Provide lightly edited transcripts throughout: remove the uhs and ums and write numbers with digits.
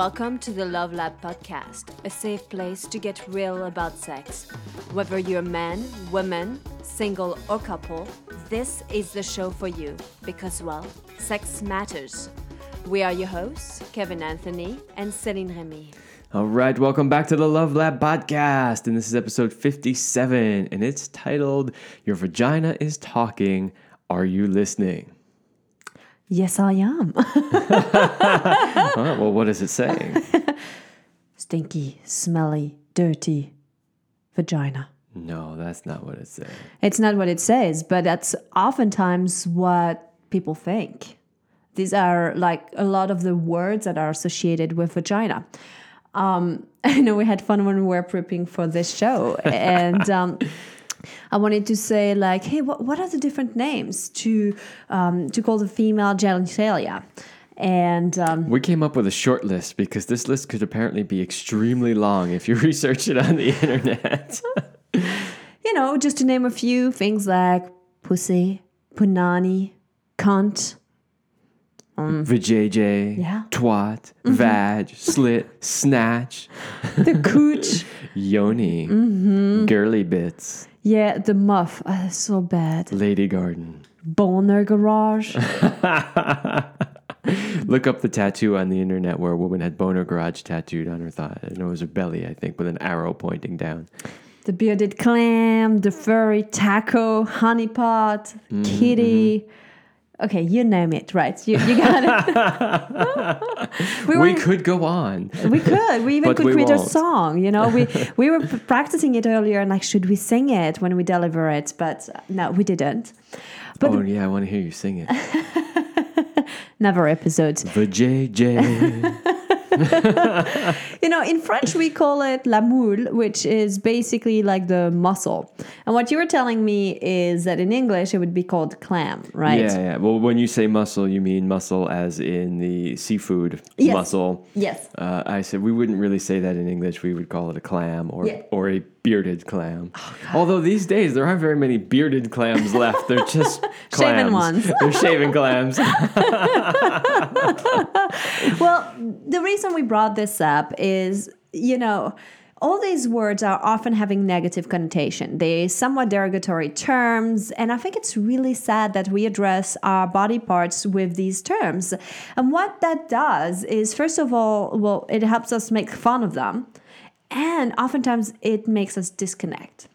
Welcome to the Love Lab Podcast, a safe place to get real about sex. Whether you're a man, woman, single or couple, this is the show for you because, well, sex matters. We are your hosts, Kevin Anthony and Céline Rémy. All right, welcome back to the Love Lab Podcast, and this is episode 57, and it's titled, Your Vagina is Talking, Are You Listening? Yes, I am. All right, well, what is it saying? Stinky, smelly, dirty vagina. No, that's not what it says. It's not what it says, but that's oftentimes what people think. These are like a lot of the words that are associated with vagina. I know we had fun when we were prepping for this show, and I wanted to say, like, hey, what are the different names to call the female genitalia? And we came up with a short list because this list could apparently be extremely long if you research it on the internet. You know, just to name a few things like pussy, punani, cunt, vajayjay, yeah. Twat, mm-hmm. Vag, slit, snatch, the cooch, yoni, mm-hmm. Girly bits. Yeah, the muff. So bad. Lady garden. Boner garage. Look up the tattoo on the internet where a woman had boner garage tattooed on her thigh. And it was her belly, I think, with an arrow pointing down. The bearded clam, the furry taco, honeypot, mm-hmm. Kitty. Okay, you name it, right? You got it. we could go on. We could. We even could create a song. You know, we were practicing it earlier, and like, should we sing it when we deliver it? But no, we didn't. But yeah, I want to hear you sing it. Another episode. Vajayjay. You know, in French, we call it la moule, which is basically like the muscle. And what you were telling me is that in English, it would be called clam, right? Yeah. Well, when you say muscle, you mean muscle as in the seafood muscle. Yes. I said we wouldn't really say that in English. We would call it a clam or a bearded clam. Oh, although these days, there aren't very many bearded clams left. They're just clams. Shaven ones. They're shaven clams. Well, the reason we brought this up is, you know, all these words are often having negative connotation. They are somewhat derogatory terms, and I think it's really sad that we address our body parts with these terms. And what that does is, first of all, well, it helps us make fun of them, and oftentimes it makes us disconnect.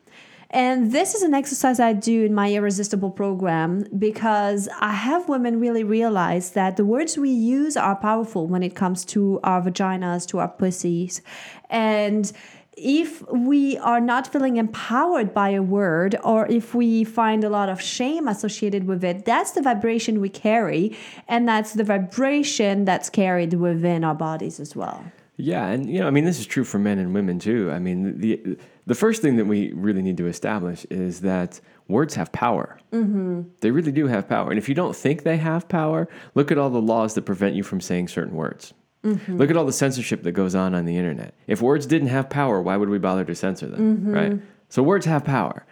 And this is an exercise I do in my Irresistible program because I have women really realize that the words we use are powerful when it comes to our vaginas, to our pussies. And if we are not feeling empowered by a word, or if we find a lot of shame associated with it, that's the vibration we carry. And that's the vibration that's carried within our bodies as well. Yeah, and you know, I mean, this is true for men and women too. I mean, the first thing that we really need to establish is that words have power. Mm-hmm. They really do have power. And if you don't think they have power, look at all the laws that prevent you from saying certain words. Mm-hmm. Look at all the censorship that goes on the internet. If words didn't have power, why would we bother to censor them, mm-hmm. right? So words have power.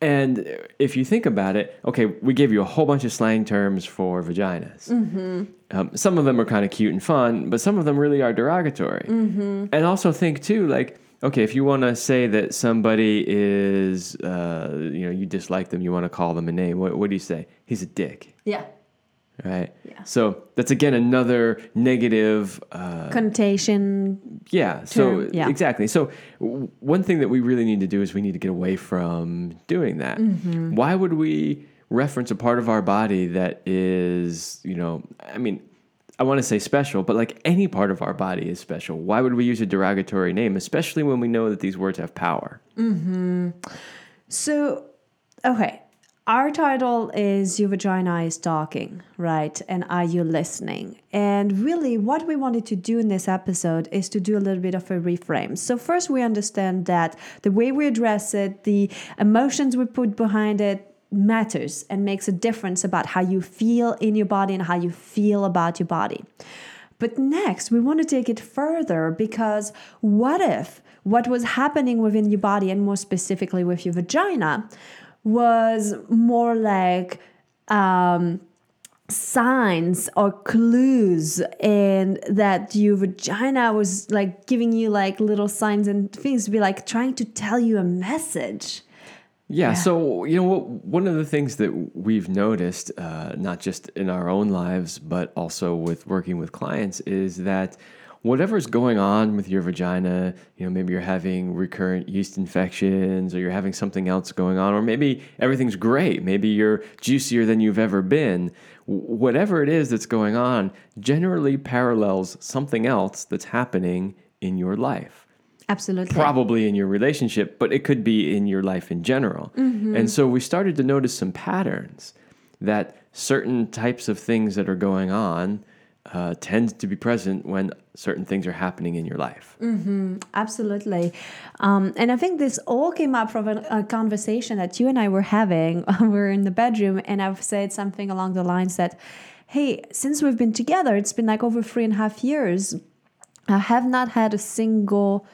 And if you think about it, okay, we gave you a whole bunch of slang terms for vaginas. Mm-hmm. Some of them are kind of cute and fun, but some of them really are derogatory. Mm-hmm. And also think too, like, okay, if you want to say that somebody is, you know, you dislike them, you want to call them a name, what do you say? He's a dick. Yeah. Right? Yeah. So that's, again, another negative... connotation. Yeah. So yeah. Exactly. So one thing that we really need to do is we need to get away from doing that. Mm-hmm. Why would we reference a part of our body that is, you know, I mean... I want to say special, but like any part of our body is special. Why would we use a derogatory name, especially when we know that these words have power? Mm-hmm. So, okay, our title is Your Vagina is Talking, right? And Are You Listening? And really what we wanted to do in this episode is to do a little bit of a reframe. So first we understand that the way we address it, the emotions we put behind it, matters and makes a difference about how you feel in your body and how you feel about your body. But next, we want to take it further because what if what was happening within your body and more specifically with your vagina was more like signs or clues, and that your vagina was like giving you like little signs and things to be like trying to tell you a message. Yeah. So, you know, one of the things that we've noticed, not just in our own lives, but also with working with clients, is that whatever's going on with your vagina, you know, maybe you're having recurrent yeast infections, or you're having something else going on, or maybe everything's great. Maybe you're juicier than you've ever been. Whatever it is that's going on generally parallels something else that's happening in your life. Absolutely. Probably in your relationship, but it could be in your life in general. Mm-hmm. And so we started to notice some patterns that certain types of things that are going on tend to be present when certain things are happening in your life. Mm-hmm. Absolutely. And I think this all came up from a conversation that you and I were having. We were in the bedroom, and I've said something along the lines that, hey, since we've been together, it's been like over 3.5 years, I have not had a single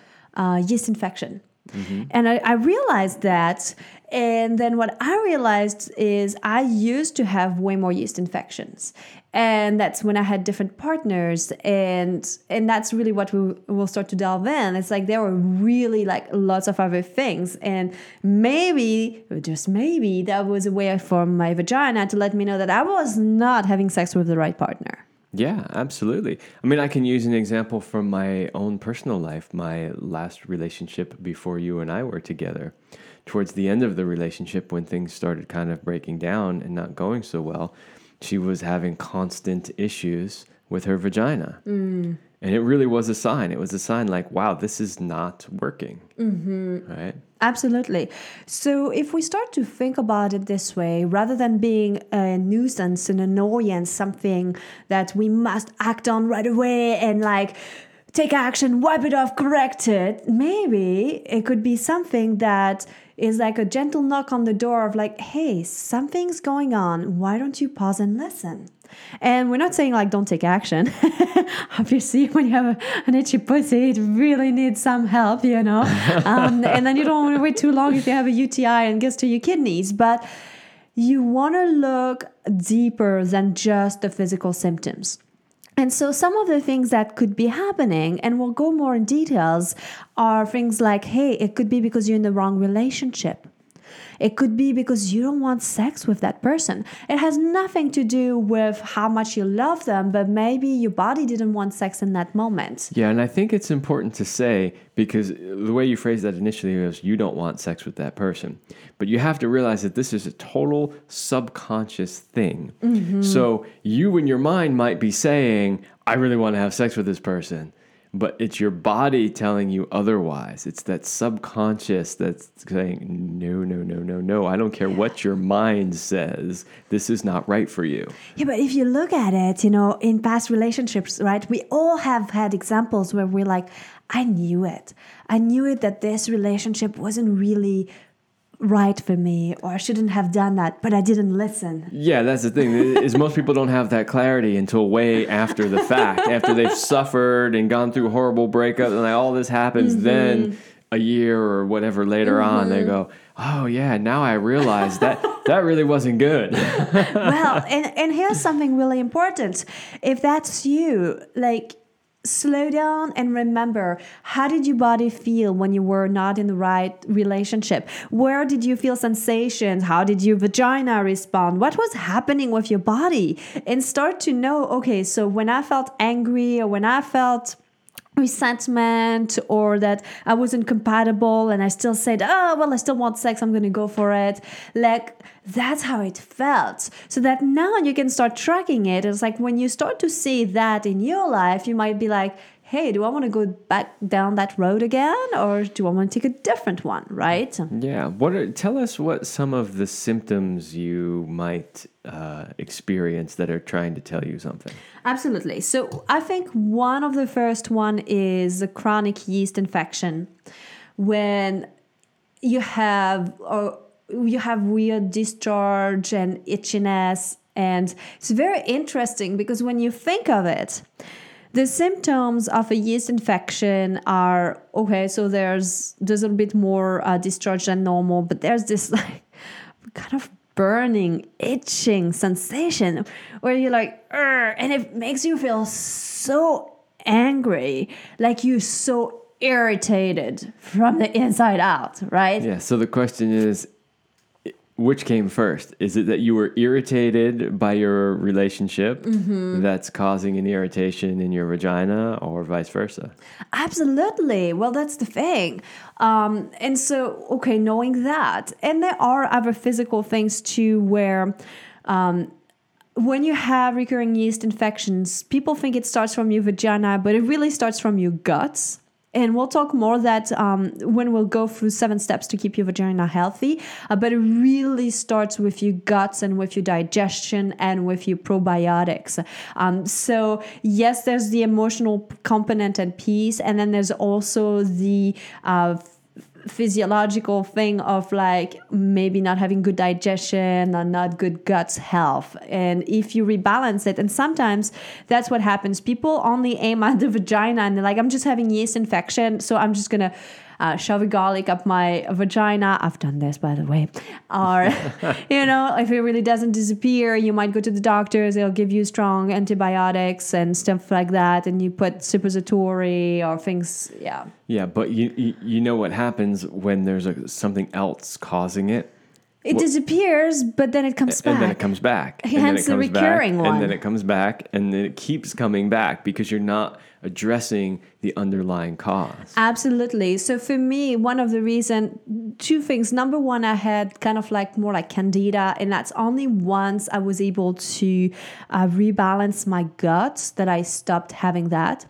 yeast infection. Mm-hmm. And I realized that. And then what I realized is I used to have way more yeast infections. And that's when I had different partners. And that's really what we will start to delve in. It's like there were really like lots of other things. And maybe, just maybe, that was a way for my vagina to let me know that I was not having sex with the right partner. Yeah, absolutely. I mean, I can use an example from my own personal life. My last relationship before you and I were together, towards the end of the relationship, when things started kind of breaking down and not going so well, she was having constant issues with her vagina. Mm. And it really was a sign. It was a sign like, wow, this is not working. Mm-hmm. Right? Absolutely. So if we start to think about it this way, rather than being a nuisance, an annoyance, something that we must act on right away and like take action, wipe it off, correct it, maybe it could be something that is like a gentle knock on the door of like, hey, something's going on. Why don't you pause and listen? And we're not saying like don't take action. Obviously, when you have an itchy pussy, it really needs some help, you know. And then you don't want to wait too long if you have a UTI and gets to your kidneys. But you want to look deeper than just the physical symptoms. And so some of the things that could be happening, and we'll go more in details, are things like, hey, it could be because you're in the wrong relationship. It could be because you don't want sex with that person. It has nothing to do with how much you love them, but maybe your body didn't want sex in that moment. Yeah, and I think it's important to say, because the way you phrased that initially was you don't want sex with that person. But you have to realize that this is a total subconscious thing. Mm-hmm. So you in your mind might be saying, I really want to have sex with this person. But it's your body telling you otherwise. It's that subconscious that's saying, no. I don't care what your mind says. This is not right for you. Yeah, but if you look at it, you know, in past relationships, right, we all have had examples where we're like, I knew it. I knew it that this relationship wasn't really right for me, or I shouldn't have done that, but I didn't listen. Yeah, that's the thing, is most people don't have that clarity until way after the fact, after they've suffered and gone through horrible breakups and all this happens, mm-hmm. Then a year or whatever later mm-hmm. on, they go, oh yeah, now I realize that really wasn't good. Well, and here's something really important. If that's you, like, slow down and remember, how did your body feel when you were not in the right relationship? Where did you feel sensations? How did your vagina respond? What was happening with your body? And start to know, okay, so when I felt angry, or when I felt resentment, or that I wasn't compatible and I still said, oh, well, I still want sex, I'm going to go for it. Like, that's how it felt. So that now you can start tracking it. It's like when you start to see that in your life, you might be like, hey, do I want to go back down that road again? Or do I want to take a different one, right? Yeah. Tell us what some of the symptoms you might experience that are trying to tell you something. Absolutely. So I think one of the first one is a chronic yeast infection. When you have weird discharge and itchiness. And it's very interesting because when you think of it, the symptoms of a yeast infection are, okay, so there's a little bit more discharge than normal, but there's this like kind of burning, itching sensation where you're like, and it makes you feel so angry, like you're so irritated from the inside out, right? Yeah, so the question is, which came first? Is it that you were irritated by your relationship that's causing an irritation in your vagina, or vice versa? Absolutely. Well, that's the thing. And so, okay, knowing that. And there are other physical things too where when you have recurring yeast infections, people think it starts from your vagina, but it really starts from your guts. And we'll talk more that when we'll go through 7 steps to keep your vagina healthy. But it really starts with your guts and with your digestion and with your probiotics. So yes, there's the emotional component and piece. And then there's also the physiological thing of like maybe not having good digestion or not good gut health. And if you rebalance it, and sometimes that's what happens. People only aim at the vagina and they're like, I'm just having yeast infection, so I'm just going to shove garlic up my vagina. I've done this, by the way. Or, you know, if it really doesn't disappear, you might go to the doctors. They'll give you strong antibiotics and stuff like that. And you put suppository or things, yeah. Yeah, but you know what happens when there's something else causing it? It disappears, but then it comes back. And then it comes back. Hence the recurring one. And then it comes back, and then it keeps coming back because you're not addressing the underlying cause. Absolutely. So for me, one of the reason, 2 things. Number one, I had kind of like more like candida, and that's only once I was able to rebalance my guts that I stopped having that.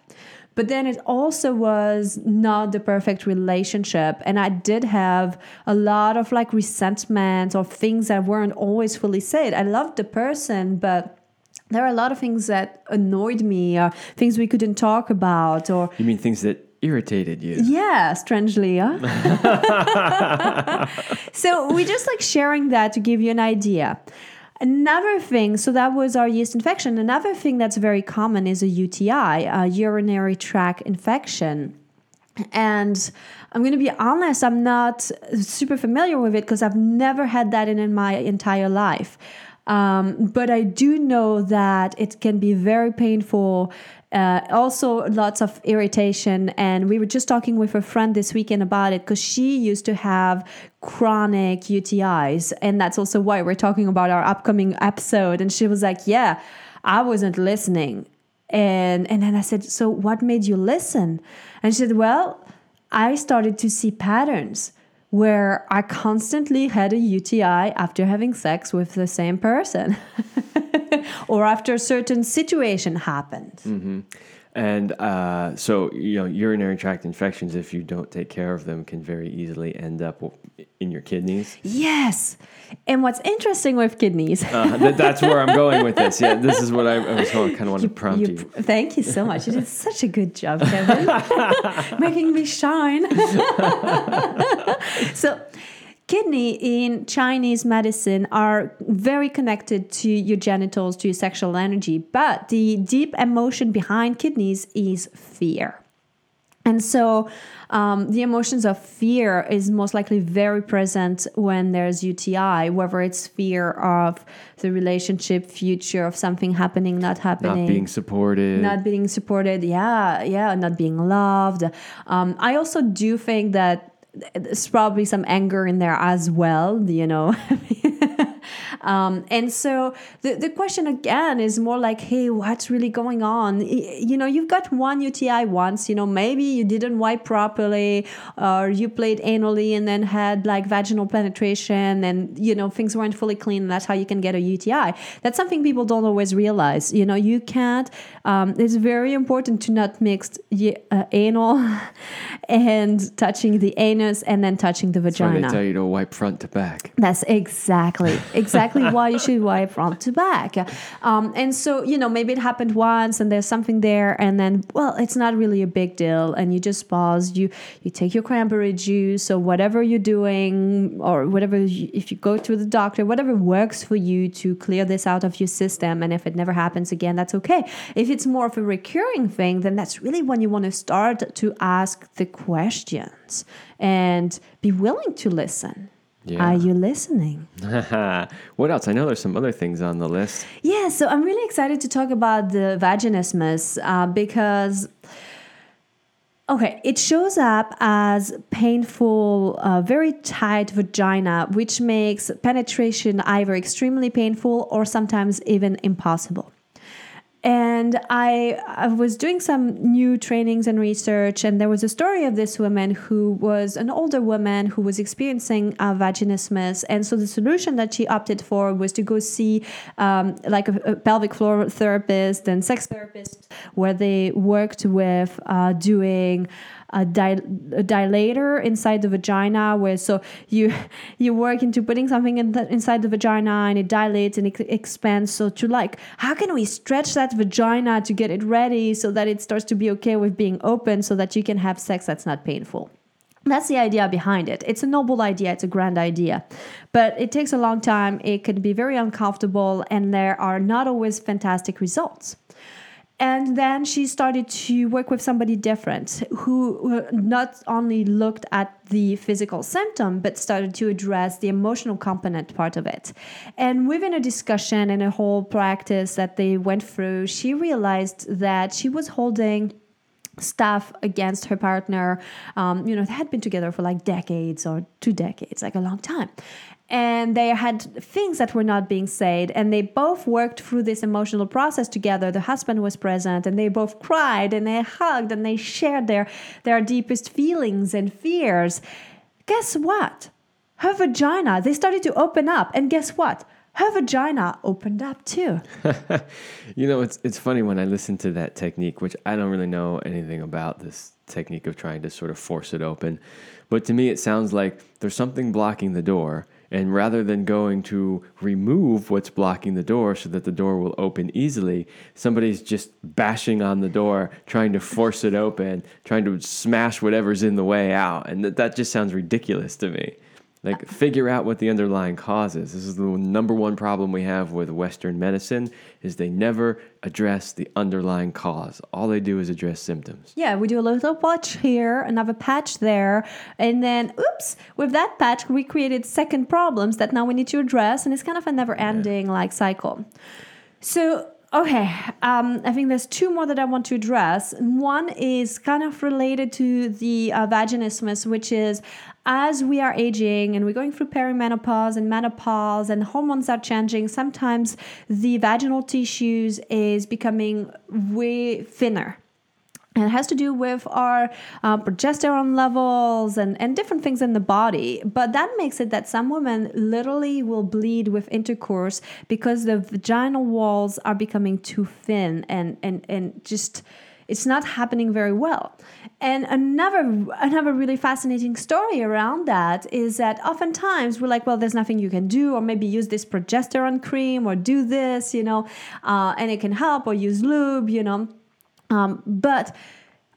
But then it also was not the perfect relationship. And I did have a lot of like resentment or things that weren't always fully said. I loved the person, but there are a lot of things that annoyed me, or things we couldn't talk about, or... You mean things that irritated you? Yeah, strangely, huh? So we just like sharing that to give you an idea. Another thing, so that was our yeast infection. Another thing that's very common is a UTI, a urinary tract infection. And I'm going to be honest, I'm not super familiar with it because I've never had that in my entire life. But I do know that it can be very painful, also lots of irritation. And we were just talking with a friend this weekend about it because she used to have chronic UTIs. And that's also why we're talking about our upcoming episode. And she was like, yeah, I wasn't listening. And then I said, so what made you listen? And she said, well, I started to see patterns where I constantly had a UTI after having sex with the same person or after a certain situation happened. Mm-hmm. And so, you know, urinary tract infections, if you don't take care of them, can very easily end up in your kidneys. Yes. And what's interesting with kidneys. That's where I'm going with this. Yeah, this is what I kind of wanted to prompt you. Thank you so much. You did such a good job, Kevin. Making me shine. So... Kidney in Chinese medicine are very connected to your genitals, to your sexual energy, but the deep emotion behind kidneys is fear. And so the emotions of fear is most likely very present when there's UTI, whether it's fear of the relationship, future, of something happening, not happening. Not being supported, yeah, not being loved. I also do think that there's probably some anger in there as well, you know. And so the question again is more like, hey, what's really going on? You know, you've got one UTI once, you know, maybe you didn't wipe properly, or you played anally and then had like vaginal penetration and, you know, things weren't fully clean. And that's how you can get a UTI. That's something people don't always realize. You know, you can't, it's very important to not mix anal and touching the anus and then touching the vagina. That's why they tell you to wipe front to back. That's exactly why you should wipe front to back. And so, you know, maybe it happened once and there's something there, and then, well, it's not really a big deal, and you just pause, you take your cranberry juice or whatever you're doing, or whatever, if you go to the doctor, whatever works for you to clear this out of your system. And if it never happens again, that's okay. If it's more of a recurring thing, then that's really when you want to start to ask the questions and be willing to listen. Yeah. Are you listening? What else? I know there's some other things on the list. Yeah, so I'm really excited to talk about the vaginismus because... Okay, it shows up as painful, very tight vagina, which makes penetration either extremely painful or sometimes even impossible. And I was doing some new trainings and research, and there was a story of this woman who was an older woman who was experiencing vaginismus. And so the solution that she opted for was to go see a pelvic floor therapist and sex therapist, where they worked with doing a dilator inside the vagina, where so you work into putting something inside the vagina, and it dilates and it expands. So to how can we stretch that vagina to get it ready so that it starts to be okay with being open, so that you can have sex that's not painful? That's the idea behind it. It's a noble idea. It's a grand idea. But it takes a long time. It can be very uncomfortable, and there are not always fantastic results. And then she started to work with somebody different who not only looked at the physical symptom, but started to address the emotional component part of it. And within a discussion and a whole practice that they went through, she realized that she was holding stuff against her partner. They had been together for decades or 2 decades, a long time. And they had things that were not being said, and they both worked through this emotional process together. The husband was present, and they both cried, and they hugged, and they shared their deepest feelings and fears. Guess what? Her vagina, they started to open up, and guess what? Her vagina opened up too. It's funny when I listen to that technique, which I don't really know anything about this technique of trying to sort of force it open. But to me, it sounds like there's something blocking the door. And rather than going to remove what's blocking the door so that the door will open easily, somebody's just bashing on the door, trying to force it open, trying to smash whatever's in the way out. And that just sounds ridiculous to me. Figure out what the underlying cause is. This is the number one problem we have with Western medicine, is they never address the underlying cause. All they do is address symptoms. Yeah, we do a little patch here, another patch there, and then, oops, with that patch, we created second problems that now we need to address, and it's kind of a never-ending cycle. So... Okay, I think there's 2 more that I want to address. One is kind of related to the vaginismus, which is as we are aging and we're going through perimenopause and menopause and hormones are changing, sometimes the vaginal tissues is becoming way thinner. And it has to do with our progesterone levels and different things in the body. But that makes it that some women literally will bleed with intercourse because the vaginal walls are becoming too thin and just... It's not happening very well. And another really fascinating story around that is that oftentimes we're there's nothing you can do, or maybe use this progesterone cream or do this, and it can help, or use lube, but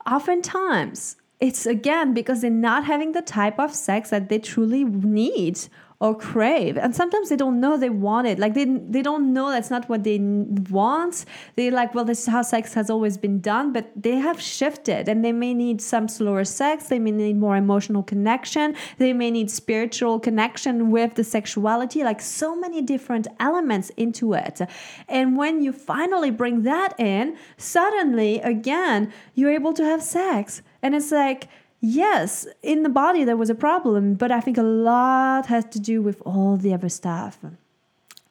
oftentimes it's, again, because they're not having the type of sex that they truly need or crave. And sometimes they don't know they want it. They don't know that's not what they want. They're this is how sex has always been done, but they have shifted, and they may need some slower sex. They may need more emotional connection. They may need spiritual connection with the sexuality, so many different elements into it. And when you finally bring that in, suddenly, again, you're able to have sex. And it's yes, in the body there was a problem, but I think a lot has to do with all the other stuff.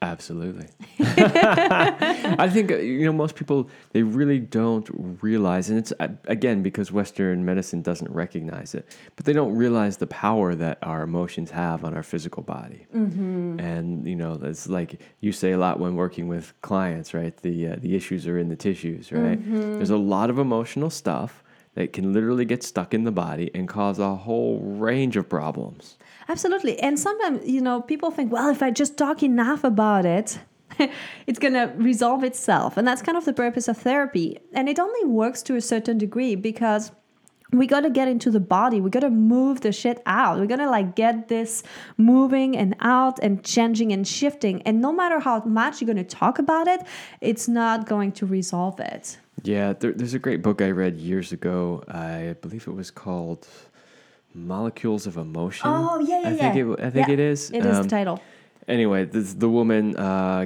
Absolutely. I think, most people, they really don't realize, and it's, again, because Western medicine doesn't recognize it, but they don't realize the power that our emotions have on our physical body. Mm-hmm. And, it's you say a lot when working with clients, right? The issues are in the tissues, right? Mm-hmm. There's a lot of emotional stuff that can literally get stuck in the body and cause a whole range of problems. Absolutely. And sometimes, people think, well, if I just talk enough about it, it's going to resolve itself. And that's kind of the purpose of therapy. And it only works to a certain degree, because we got to get into the body. We got to move the shit out. We're going to get this moving and out and changing and shifting. And no matter how much you're going to talk about it, it's not going to resolve it. Yeah, there's a great book I read years ago. I believe it was called Molecules of Emotion. Oh, yeah, yeah, I think it is. It is the title. Anyway, this, the woman,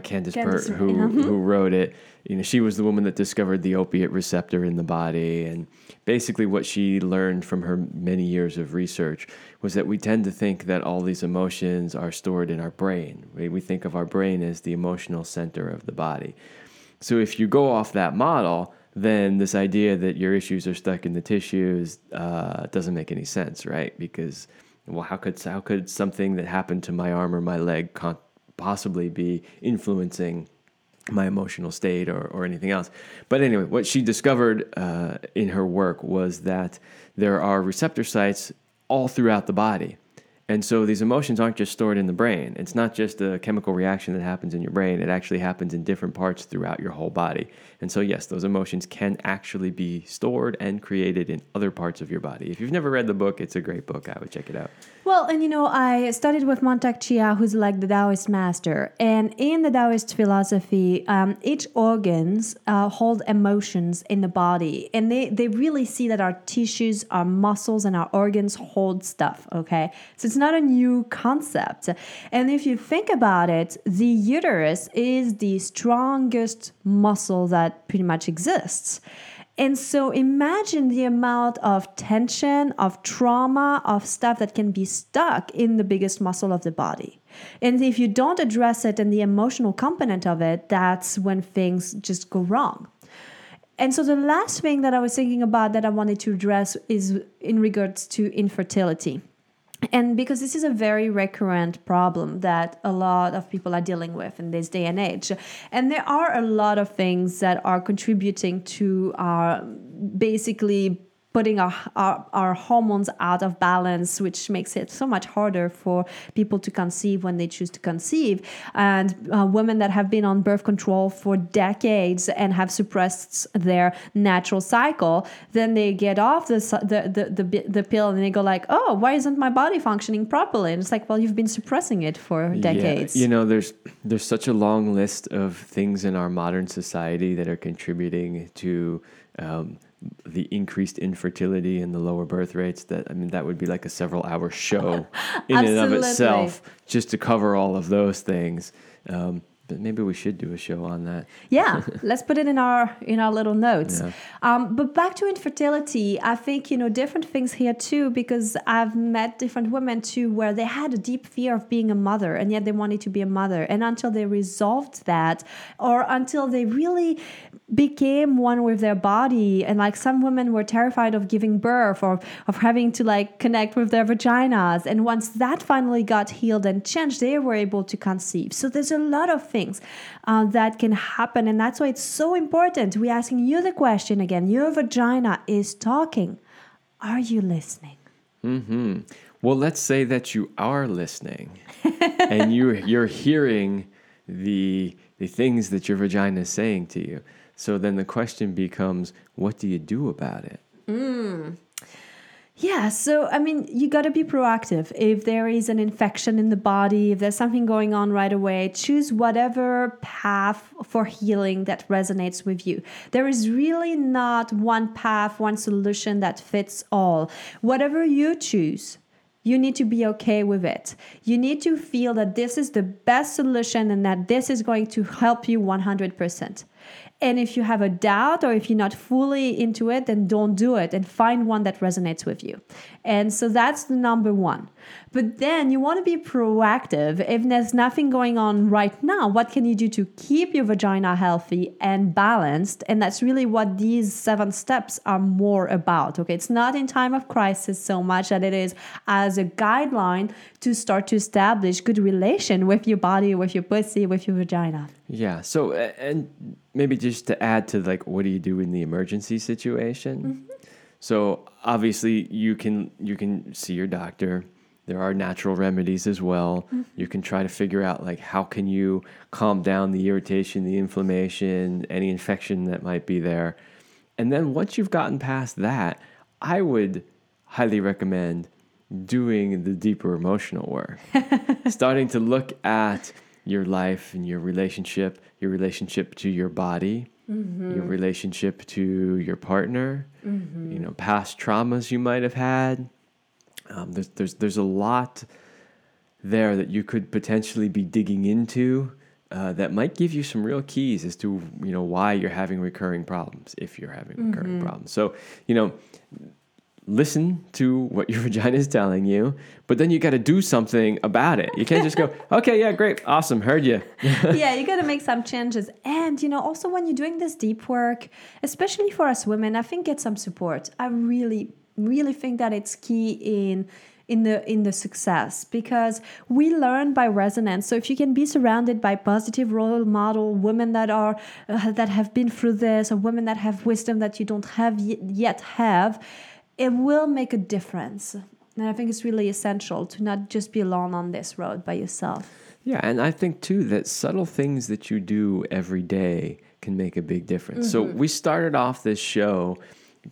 Candace Pert, who wrote it, you know, she was the woman that discovered the opiate receptor in the body. And basically what she learned from her many years of research was that we tend to think that all these emotions are stored in our brain. We think of our brain as the emotional center of the body. So if you go off that model, then this idea that your issues are stuck in the tissues doesn't make any sense, right? Because... well, how could something that happened to my arm or my leg possibly be influencing my emotional state or anything else? But anyway, what she discovered in her work was that there are receptor sites all throughout the body. And so these emotions aren't just stored in the brain. It's not just a chemical reaction that happens in your brain. It actually happens in different parts throughout your whole body. And so, yes, those emotions can actually be stored and created in other parts of your body. If you've never read the book, it's a great book. I would check it out. Well, and you know, I studied with Mantak Chia, who's like the Taoist master. And in the Taoist philosophy, each organs hold emotions in the body. And they really see that our tissues, our muscles, and our organs hold stuff, okay? So it's not a new concept. And if you think about it, the uterus is the strongest muscle that pretty much exists. And so imagine the amount of tension, of trauma, of stuff that can be stuck in the biggest muscle of the body. And if you don't address it and the emotional component of it, that's when things just go wrong. And so the last thing that I was thinking about that I wanted to address is in regards to infertility. And because this is a very recurrent problem that a lot of people are dealing with in this day and age. And there are a lot of things that are contributing to our basically putting our hormones out of balance, which makes it so much harder for people to conceive when they choose to conceive. And women that have been on birth control for decades and have suppressed their natural cycle, then they get off the pill and they go like, oh, why isn't my body functioning properly? And it's like, well, you've been suppressing it for decades. Yeah. You know, there's such a long list of things in our modern society that are contributing to... the increased infertility and the lower birth rates that would be like a several hour show in and of itself just to cover all of those things. But maybe we should do a show on that. Yeah, let's put it in our little notes. Yeah. But back to infertility, I think, you know, different things here too, because I've met different women too where they had a deep fear of being a mother and yet they wanted to be a mother. And until they resolved that or until they really became one with their body, and like some women were terrified of giving birth or of having to like connect with their vaginas. And once that finally got healed and changed, they were able to conceive. So there's a lot of things that can happen, and that's why it's so important. We're asking you the question again. Your vagina is talking. Are you listening? Mm-hmm. Well, let's say that you are listening, and you're hearing the things that your vagina is saying to you. So then the question becomes, what do you do about it? Mm. Yeah, so, I mean, you got to be proactive. If there is an infection in the body, if there's something going on right away, choose whatever path for healing that resonates with you. There is really not one path, one solution that fits all. Whatever you choose, you need to be okay with it. You need to feel that this is the best solution and that this is going to help you 100%. And if you have a doubt or if you're not fully into it, then don't do it and find one that resonates with you. And so that's the number one. But then you want to be proactive. If there's nothing going on right now, what can you do to keep your vagina healthy and balanced? And that's really what these 7 steps are more about. Okay, it's not in time of crisis so much that it is as a guideline to start to establish good relation with your body, with your pussy, with your vagina. Yeah. So, and maybe just to add to like, what do you do in the emergency situation? Mm-hmm. So obviously you can see your doctor. There are natural remedies as well. Mm-hmm. You can try to figure out like, how can you calm down the irritation, the inflammation, any infection that might be there. And then once you've gotten past that, I would highly recommend doing the deeper emotional work, starting to look at your life and your relationship to your body, mm-hmm. your relationship to your partner, mm-hmm. you know, past traumas you might have had, There's a lot there that you could potentially be digging into that might give you some real keys as to, you know, why you're having recurring problems, if you're having recurring problems. So, you know, listen to what your vagina is telling you, but then you got to do something about it. You can't just go, okay, yeah, great, awesome, heard you. Yeah, you got to make some changes. And, you know, also when you're doing this deep work, especially for us women, I think get some support. I really think that it's key in the success, because we learn by resonance. So if you can be surrounded by positive role model women that are that have been through this, or women that have wisdom that you don't have yet have, it will make a difference. And I think it's really essential to not just be alone on this road by yourself. Yeah, and I think too that subtle things that you do every day can make a big difference. So we started off this show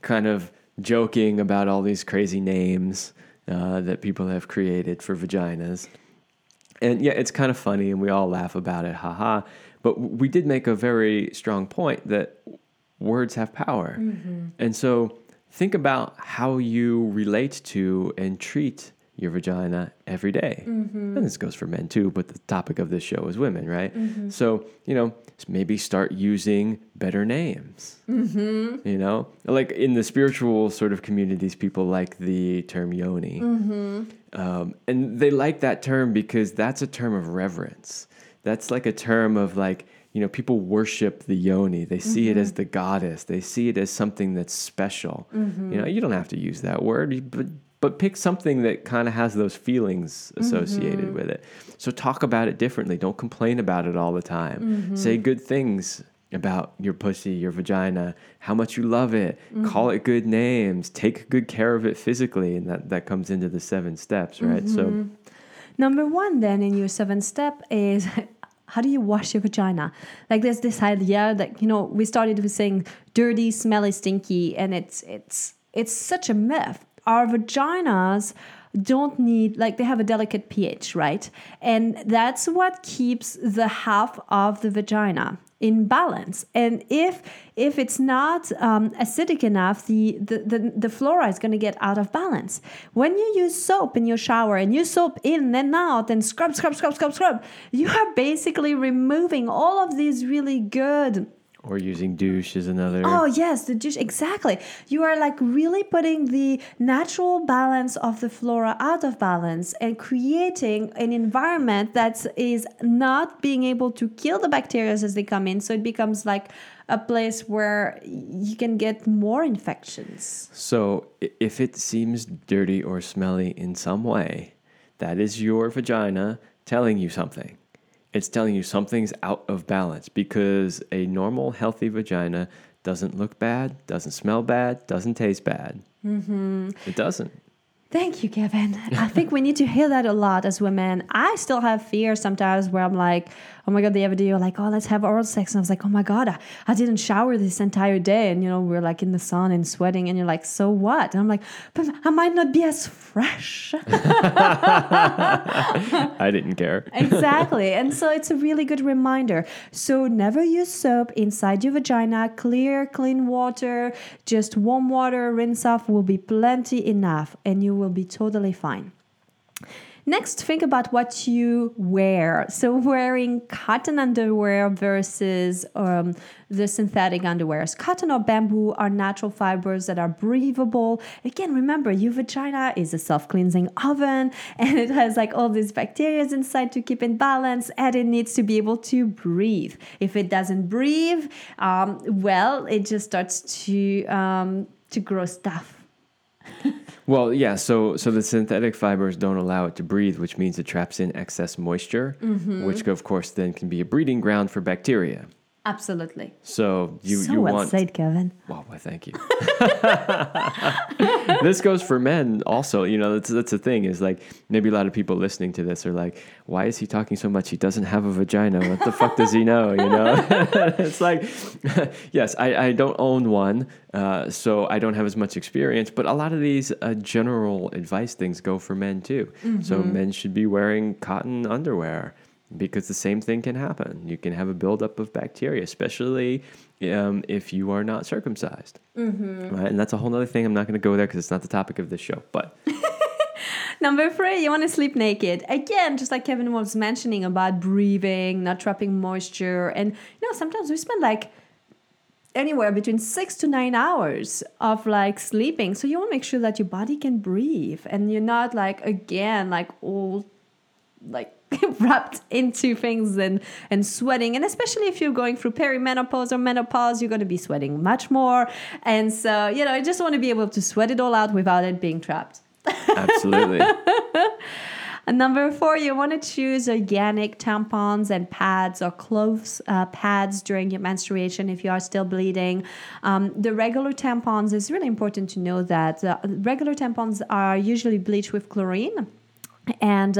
kind of joking about all these crazy names that people have created for vaginas. And yeah, it's kind of funny and we all laugh about it, haha. But we did make a very strong point that words have power. And so think about how you relate to and treat your vagina every day. And this goes for men too, but the topic of this show is women, right? So, you know, maybe start using better names. You know, like in the spiritual sort of communities, people like the term yoni. And they like that term because that's a term of reverence. That's like a term of like, you know, people worship the yoni. They see it as the goddess. They see it as something that's special. You know, you don't have to use that word, but pick something that kind of has those feelings associated with it. So talk about it differently. Don't complain about it all the time. Say good things about your pussy, your vagina, how much you love it. Call it good names. Take good care of it physically. And that comes into the 7 steps, right? So number 1 then in your 7 step is... how do you wash your vagina? Like there's this idea that, you know, we started with saying dirty, smelly, stinky, and it's such a myth. Our vaginas don't need, like they have a delicate pH, right? And that's what keeps the half of the vagina in balance. And if it's not acidic enough, the flora is going to get out of balance. When you use soap in your shower and you soap in and out and scrub, you are basically removing all of these really good... Or using douche is another. Oh, yes, the douche, exactly. You are like really putting the natural balance of the flora out of balance and creating an environment that is not being able to kill the bacteria as they come in. So it becomes like a place where you can get more infections. So if it seems dirty or smelly in some way, that is your vagina telling you something. It's telling you something's out of balance, because a normal, healthy vagina doesn't look bad, doesn't smell bad, doesn't taste bad. It doesn't. Thank you, Kevin. I think we need to hear that a lot as women. I still have fear sometimes where I'm like, oh my God, the other day you're like, oh, let's have oral sex. And I was like, oh my God, I didn't shower this entire day. And, you know, we're like in the sun and sweating and you're like, so what? And I'm like, but I might not be as fresh. I didn't care. Exactly. And so it's a really good reminder. So never use soap inside your vagina. Clear, clean water, just warm water, rinse off will be plenty enough and you will be totally fine. Next, think about what you wear. So wearing cotton underwear versus the synthetic underwears. Cotton or bamboo are natural fibers that are breathable. Again, remember, your vagina is a self-cleansing oven and it has like all these bacteria inside to keep in balance, and it needs to be able to breathe. If it doesn't breathe, well, it just starts to grow stuff. Well, yeah, so the synthetic fibers don't allow it to breathe, which means it traps in excess moisture, which of course then can be a breeding ground for bacteria. Absolutely. So you well want... said, Kevin. Well, thank you. This goes for men also. You know, that's the thing is like maybe a lot of people listening to this are like, why is he talking so much? He doesn't have a vagina. What the fuck does he know? You know, it's like, yes, I don't own one. So I don't have as much experience, but a lot of these general advice things go for men too. So men should be wearing cotton underwear, because the same thing can happen. You can have a buildup of bacteria, especially if you are not circumcised. Right? And that's a whole other thing. I'm not going to go there because it's not the topic of this show. But Number 3, you want to sleep naked. Again, just like Kevin was mentioning about breathing, not trapping moisture. And, you know, sometimes we spend like anywhere between 6 to 9 hours of like sleeping. So you want to make sure that your body can breathe and you're not like, again, like all like wrapped into things and sweating. And especially if you're going through perimenopause or menopause, you're going to be sweating much more. And so, you know, I just want to be able to sweat it all out without it being trapped. Absolutely. And number 4, you want to choose organic tampons and pads or cloth pads during your menstruation if you are still bleeding. The regular tampons, it's really important to know that regular tampons are usually bleached with chlorine. And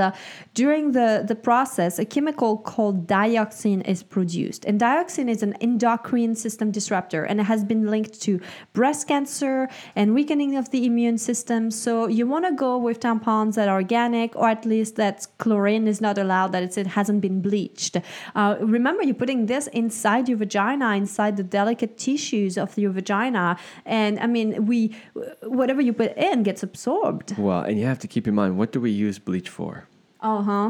during the process, a chemical called dioxin is produced. And dioxin is an endocrine system disruptor, and it has been linked to breast cancer and weakening of the immune system. So you want to go with tampons that are organic, or at least that chlorine is not allowed, that it hasn't been bleached. Remember, you're putting this inside your vagina, inside the delicate tissues of your vagina. And, I mean, whatever you put in gets absorbed. Well, and you have to keep in mind, what do we use bleach for?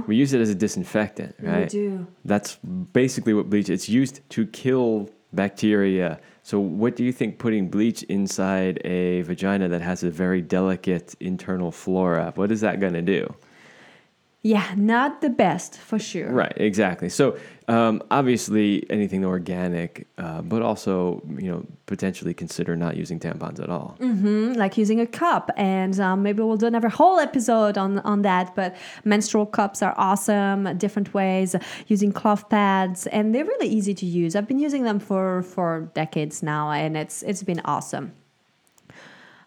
We use it as a disinfectant, right? We do. That's basically what bleach is. It's used to kill bacteria. So what do you think putting bleach inside a vagina that has a very delicate internal flora, what is that going to do? Yeah, not the best for sure. Right, exactly. So obviously anything organic, but also, you know, potentially consider not using tampons at all. Mm-hmm, like using a cup. And maybe we'll do another whole episode on that. But menstrual cups are awesome, different ways, using cloth pads. And they're really easy to use. I've been using them for decades now, and it's been awesome.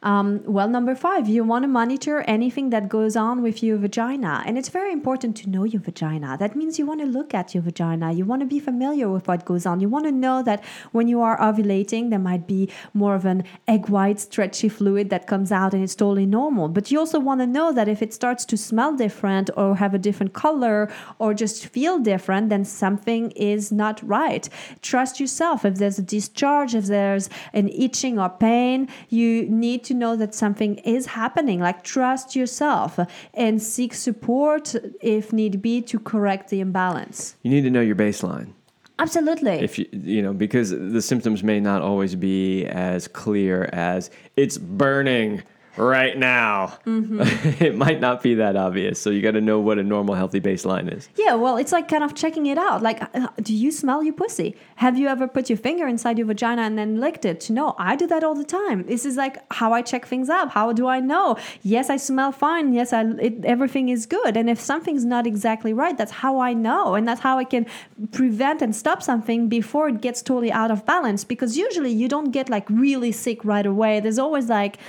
Well, number 5, you want to monitor anything that goes on with your vagina. And it's very important to know your vagina. That means you want to look at your vagina. You want to be familiar with what goes on. You want to know that when you are ovulating, there might be more of an egg white stretchy fluid that comes out, and it's totally normal. But you also want to know that if it starts to smell different or have a different color or just feel different, then something is not right. Trust yourself. If there's a discharge, if there's an itching or pain, you need to know that something is happening. Like, trust yourself and seek support if need be to correct the imbalance. You need to know your baseline. Absolutely. If you know, because the symptoms may not always be as clear as it's burning right now. Mm-hmm. It might not be that obvious. So you got to know what a normal, healthy baseline is. Yeah, well, it's like kind of checking it out. Like, do you smell your pussy? Have you ever put your finger inside your vagina and then licked it? No, I do that all the time. This is like how I check things up. How do I know? Yes, I smell fine. Yes, everything is good. And if something's not exactly right, that's how I know. And that's how I can prevent and stop something before it gets totally out of balance. Because usually you don't get like really sick right away. There's always like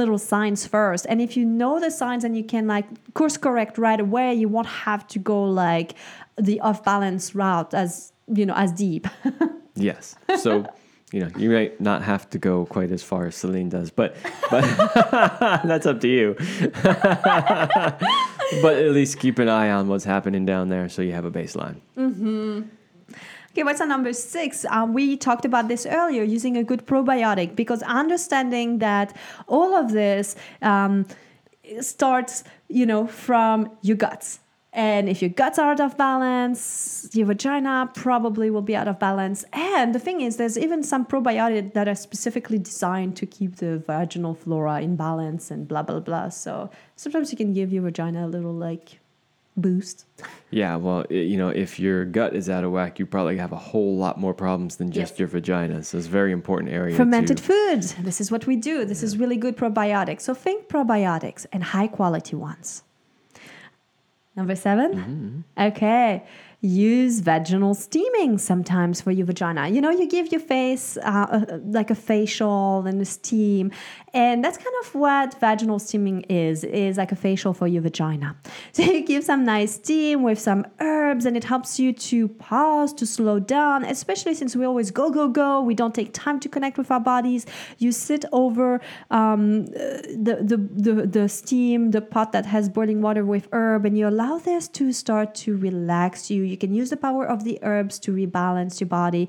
little signs first. And if you know the signs and you can like course correct right away, you won't have to go like the off balance route as, you know, as deep. Yes. So, you know, you might not have to go quite as far as Celine does, but that's up to you. But at least keep an eye on what's happening down there. So you have a baseline. Mm-hmm. Okay, what's on number 6? We talked about this earlier, using a good probiotic, because understanding that all of this starts, you know, from your guts. And if your guts are out of balance, your vagina probably will be out of balance. And the thing is, there's even some probiotics that are specifically designed to keep the vaginal flora in balance and blah, blah, blah. So sometimes you can give your vagina a little, like, boost. Yeah, well, you know, if your gut is out of whack, you probably have a whole lot more problems than just your vagina. So it's a very important area. Fermented foods. This is what we do. This is really good probiotics. So think probiotics and high quality ones. Number 7. Mm-hmm. Okay. Use vaginal steaming sometimes for your vagina. You know, you give your face like a facial and a steam. And that's kind of what vaginal steaming is like a facial for your vagina. So you give some nice steam with some herbs, and it helps you to pause, to slow down, especially since we always go, go, go. We don't take time to connect with our bodies. You sit over the steam, the pot that has boiling water with herb, and you allow allow this to start to relax you. You can use the power of the herbs to rebalance your body.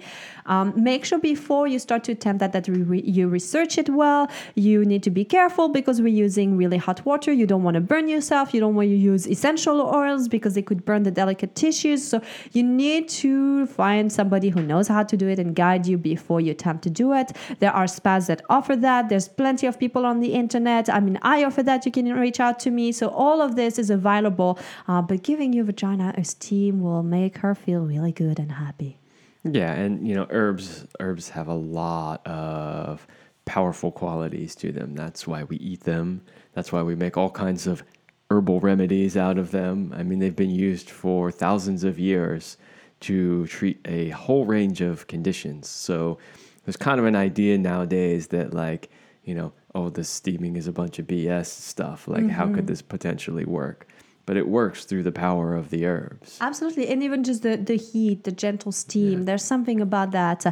Make sure before you start to attempt that you research it well. You need to be careful because we're using really hot water. You don't want to burn yourself. You don't want to use essential oils because they could burn the delicate tissues. So you need to find somebody who knows how to do it and guide you before you attempt to do it. There are spas that offer that. There's plenty of people on the internet. I mean, I offer that. You can reach out to me. So all of this is available. But giving your vagina a steam will make her feel really good and happy. Yeah, and you know, herbs have a lot of powerful qualities to them. That's why we eat them. That's why we make all kinds of herbal remedies out of them. I mean, they've been used for thousands of years to treat a whole range of conditions. So there's kind of an idea nowadays that, like, you know, oh, this steaming is a bunch of BS stuff. Like, how could this potentially work? But it works through the power of the herbs. Absolutely. And even just the heat, the gentle steam, there's something about that.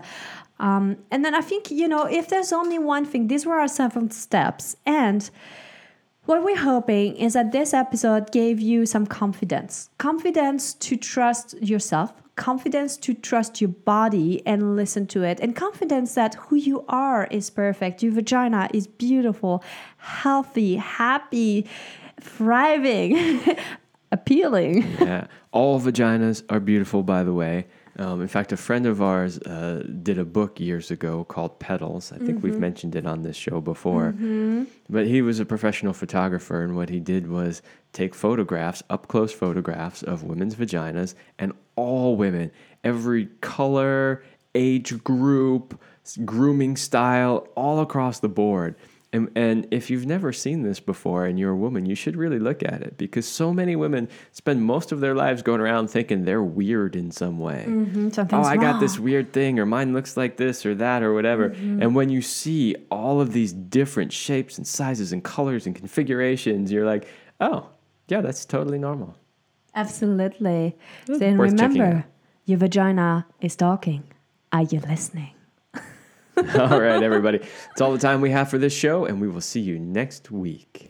And then I think, you know, if there's only one thing, these were our 7 steps. And what we're hoping is that this episode gave you some confidence. Confidence to trust yourself. Confidence to trust your body and listen to it. And confidence that who you are is perfect. Your vagina is beautiful, healthy, happy, thriving, appealing. Yeah, all vaginas are beautiful, by the way. In fact, a friend of ours did a book years ago called Petals. I think we've mentioned it on this show before. But he was a professional photographer, and what he did was take photographs, up-close photographs of women's vaginas, and all women, every color, age group, grooming style, all across the board. And if you've never seen this before and you're a woman, you should really look at it, because so many women spend most of their lives going around thinking they're weird in some way. I got this weird thing, or mine looks like this or that or whatever. And when you see all of these different shapes and sizes and colors and configurations, you're like, oh, yeah, that's totally normal. Absolutely. Then remember, your vagina is talking. Are you listening? All right, everybody. It's all the time we have for this show, and we will see you next week.